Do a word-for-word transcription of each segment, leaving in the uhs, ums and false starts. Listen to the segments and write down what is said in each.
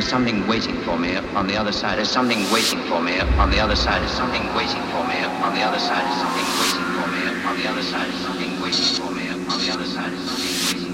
There's something waiting for me on the other side. There's something waiting for me on the other side. There's something waiting for me on the other side. There's something waiting for me on the other side. There's something waiting for me on the other side. There's something waiting for me on the other side. Something waiting for me.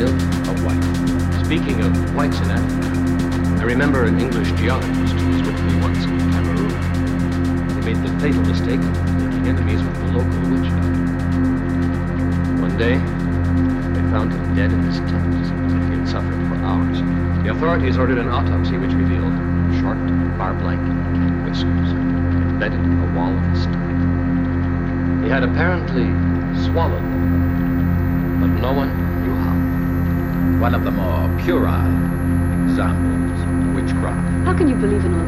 still a white. Speaking of whites in Africa, I remember an English geologist who was with me once in Cameroon. They made the fatal mistake of making enemies with the local witch doctor. One day, they found him dead in his tent, as if he had suffered for hours. The authorities ordered an autopsy which revealed short, bar blanket, and whiskers, embedded in the wall of his stomach. He had apparently swallowed them, but no one knew how. One of the more puerile examples of witchcraft. How can you believe in all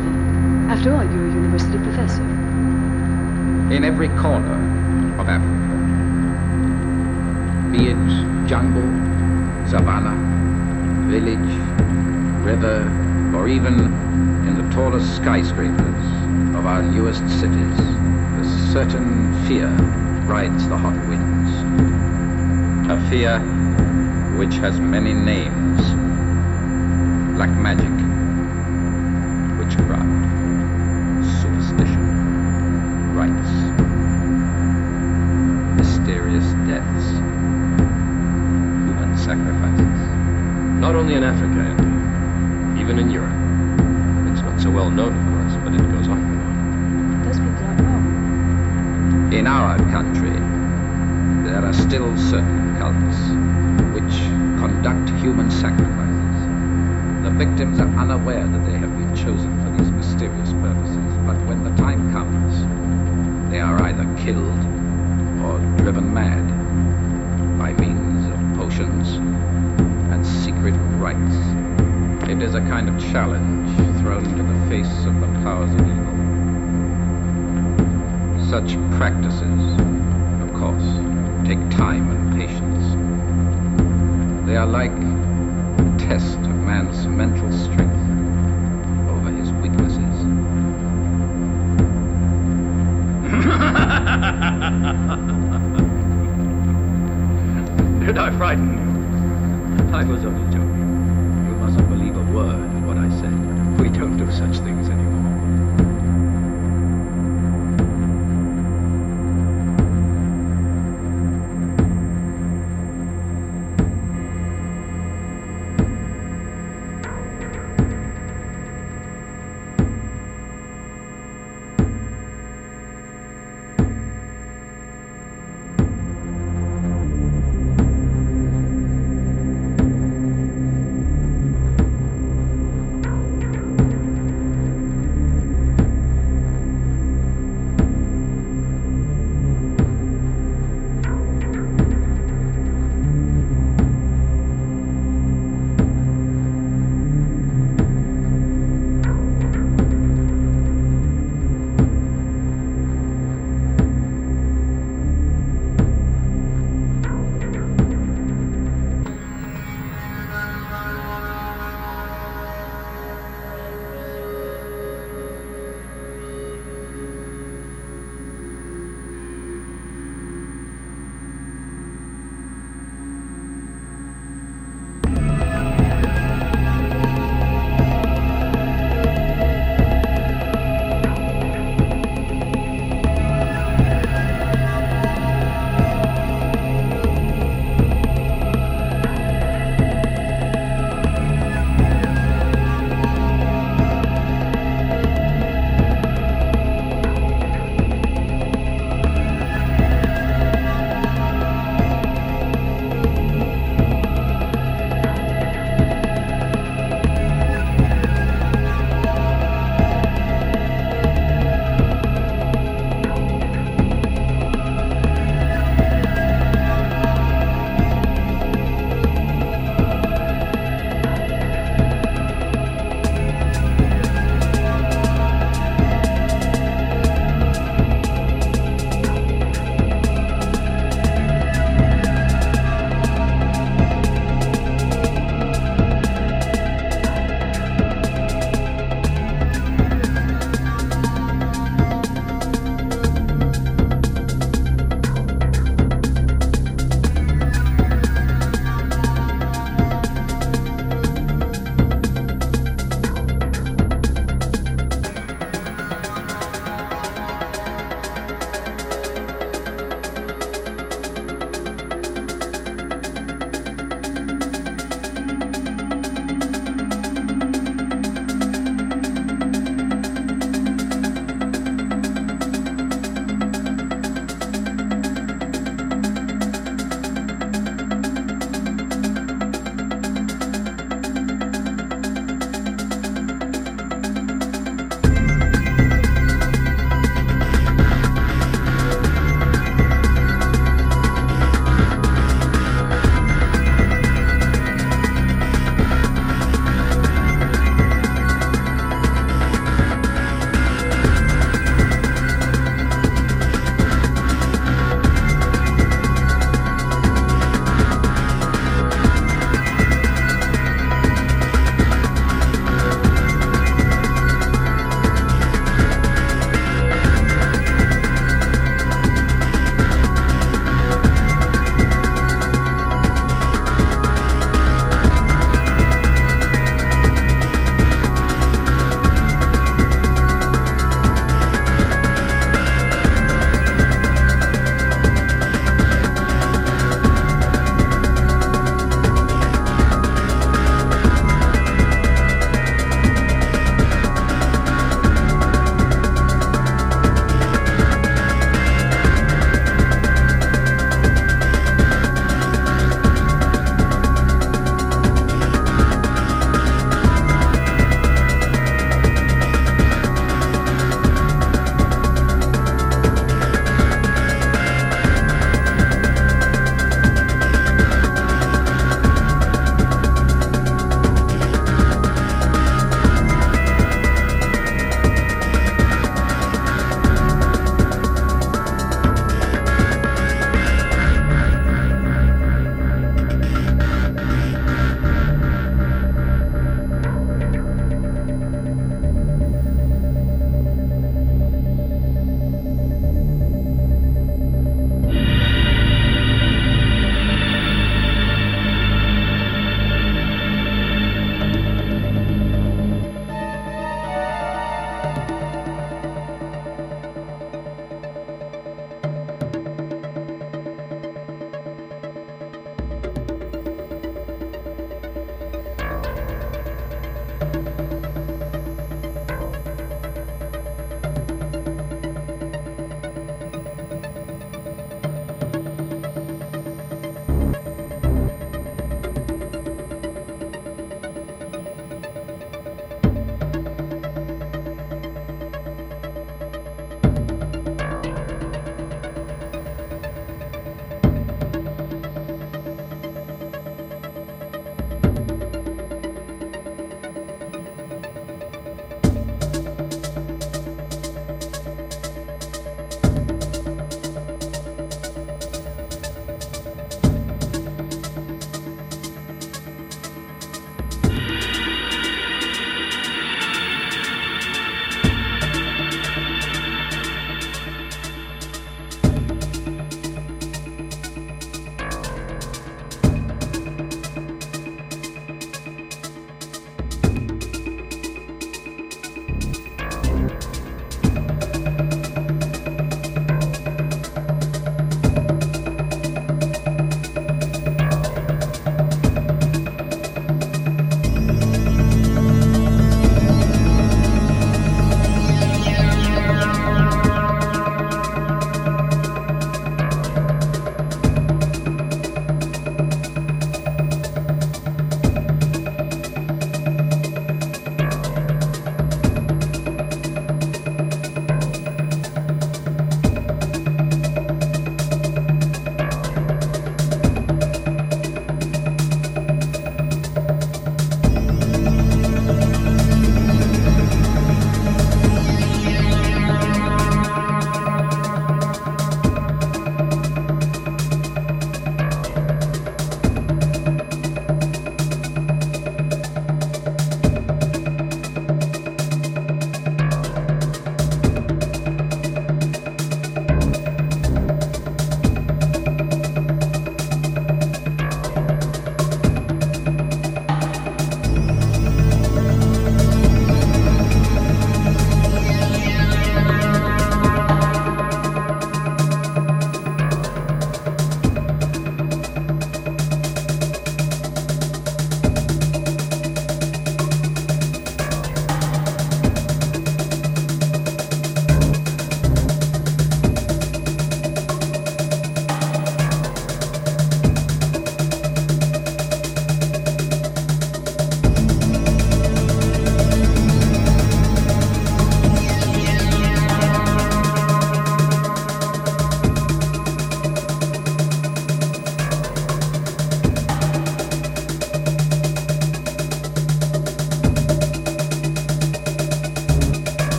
that? After all, you're a university professor. In every corner of Africa, be it jungle, savanna, village, river, or even in the tallest skyscrapers of our newest cities, a certain fear rides the hot winds. A fear which has many names, like magic, witchcraft, superstition, rites, mysterious deaths, human sacrifices. Not only in Africa, even in Europe. It's not so well known for us, but it goes on and on. Those people are wrong. In our country, there are still certain cults which conduct human sacrifices. The victims are unaware that they have been chosen for these mysterious purposes, but when the time comes, they are either killed or driven mad by means of potions and secret rites. It is a kind of challenge thrown to the face of the powers of evil. Such practices, of course, take time and patience. They are like a test of man's mental strength over his weaknesses. Did I frighten you? I was only joking. You mustn't believe a word of what I said. We don't do such things anymore.